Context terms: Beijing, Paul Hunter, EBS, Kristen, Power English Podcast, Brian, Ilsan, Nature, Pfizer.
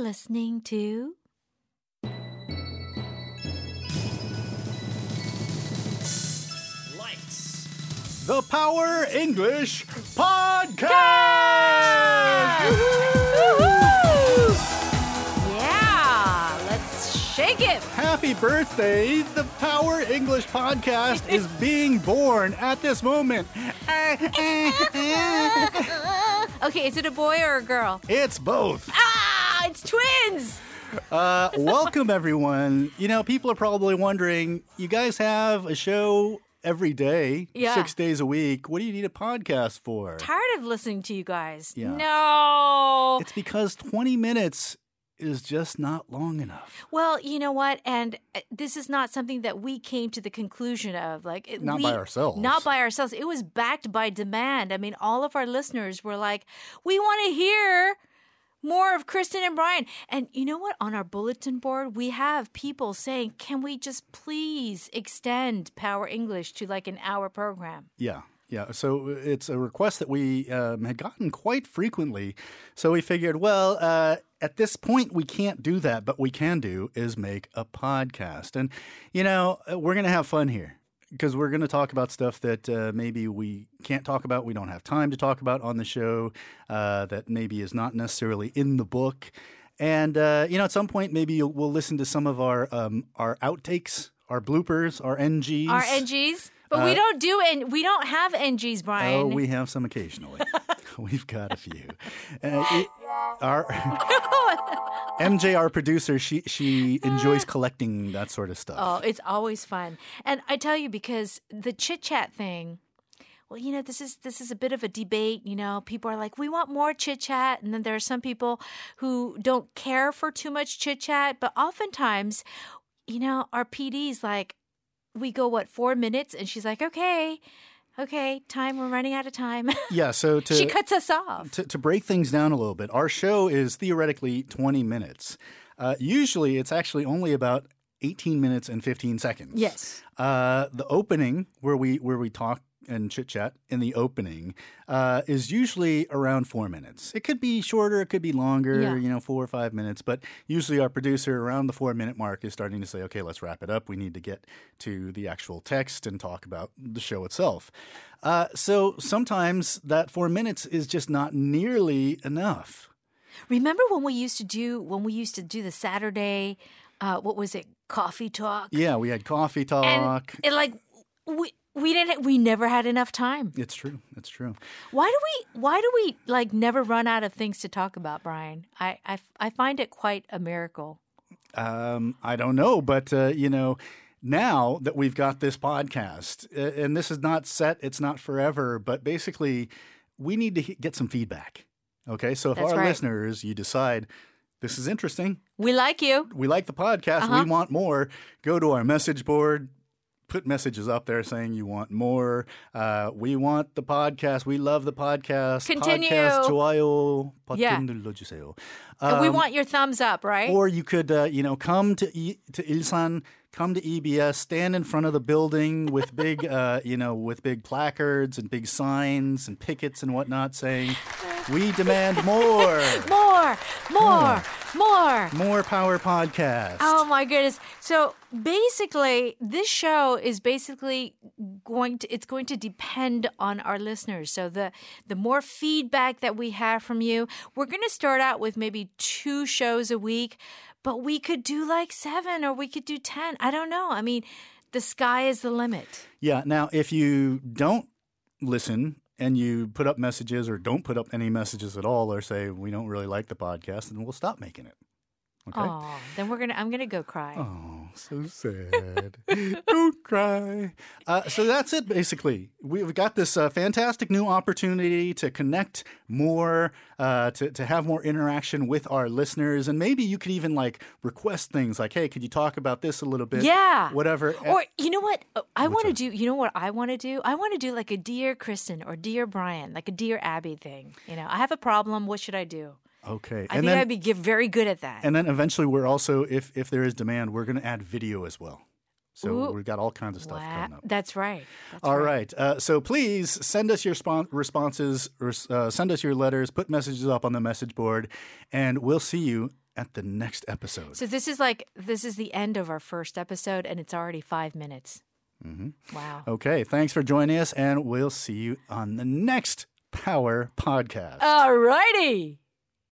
listening to Lights, the Power English Podcast! Woo-hoo! Yeah, let's shake it! Happy birthday! The Power English Podcast is being born at this moment. Okay, is it a boy or a girl? It's both. Ah, it's twins! Welcome, everyone. You know, people are probably wondering, you guys have a show every day, 6 days a week. What do you need a podcast for? Tired of listening to you guys. Yeah. No! It's because 20 minutes is just not long enough. Well, you know what? And this is not something that we came to the conclusion of. Not by ourselves. It was backed by demand. I mean, all of our listeners were like, we want to hear more of Kristen and Brian. And you know what? On our bulletin board, we have people saying, can we just please extend Power English to like an hour program? Yeah. Yeah, so it's a request that we had gotten quite frequently. So we figured, well, at this point, we can't do that. But we can do is make a podcast. And, you know, we're going to have fun here because we're going to talk about stuff that maybe we can't talk about, we don't have time to talk about on the show, that maybe is not necessarily in the book. And, you know, at some point, maybe we'll listen to some of our outtakes, our bloopers, our NGs. Our NGs. But we don't have NGs, Brian. Oh, we have some occasionally. We've got a few. MJ, our producer, she enjoys collecting that sort of stuff. Oh, it's always fun. And I tell you, because the chit-chat thing, well, you know, this is a bit of a debate. You know, people are like, we want more chit-chat. And then there are some people who don't care for too much chit-chat. But oftentimes, you know, our PD's like, we go, 4 minutes? And she's like, okay, time, we're running out of time. Yeah, so she cuts us off. To break things down a little bit, our show is theoretically 20 minutes. Usually, it's actually only about 18 minutes and 15 seconds. Yes. The opening, where we talk and chit-chat in the opening, is usually around 4 minutes. It could be shorter, it could be longer, 4 or 5 minutes. But usually our producer around the 4 minute mark is starting to say, okay, let's wrap it up. We need to get to the actual text and talk about the show itself. So sometimes that 4 minutes is just not nearly enough. Remember when we used to do the Saturday, what was it? Coffee talk? Yeah, we had coffee talk. And we never had enough time. It's true. It's true. Why do we like never run out of things to talk about, Brian? I find it quite a miracle. I don't know, but you know, now that we've got this podcast, and this is not set, it's not forever, but basically we need to get some feedback. Okay? So if listeners, you decide this is interesting. We like you. We like the podcast. Uh-huh. We want more. Go to our message board. Put messages up there saying you want more. We want the podcast. We love the podcast. Continue. Podcast 좋아요. 버튼 눌러주세요. We want your thumbs up, right? Or you could, come to Ilsan, come to EBS, stand in front of the building with big, with big placards and big signs and pickets and whatnot saying, we demand more. More. More Power Podcast. Oh, my goodness. So basically, this show is basically going to depend on our listeners. So the more feedback that we have from you, we're going to start out with maybe 2 shows a week, but we could do like 7 or we could do 10. I don't know. I mean, the sky is the limit. Yeah. Now, if you don't listen and you put up messages or don't put up any messages at all or say, we don't really like the podcast, then we'll stop making it. Okay? Oh, then I'm going to go cry. Oh, so sad. Don't cry. So that's it, basically. We've got this fantastic new opportunity to connect more, to have more interaction with our listeners. And maybe you could even, request things like, hey, could you talk about this a little bit? Yeah. Whatever. Or you know what? I want to do, like, a Dear Kristen or Dear Brian, like a Dear Abby thing. You know, I have a problem. What should I do? Okay. I think I'd be very good at that. And then eventually we're also, if there is demand, we're going to add video as well. So we've got all kinds of stuff coming up. That's right. All right. So please send us your responses, or send us your letters, put messages up on the message board, and we'll see you at the next episode. So this is the end of our first episode, and it's already 5 minutes. Mm-hmm. Wow. Okay, thanks for joining us, and we'll see you on the next Power Podcast. All righty.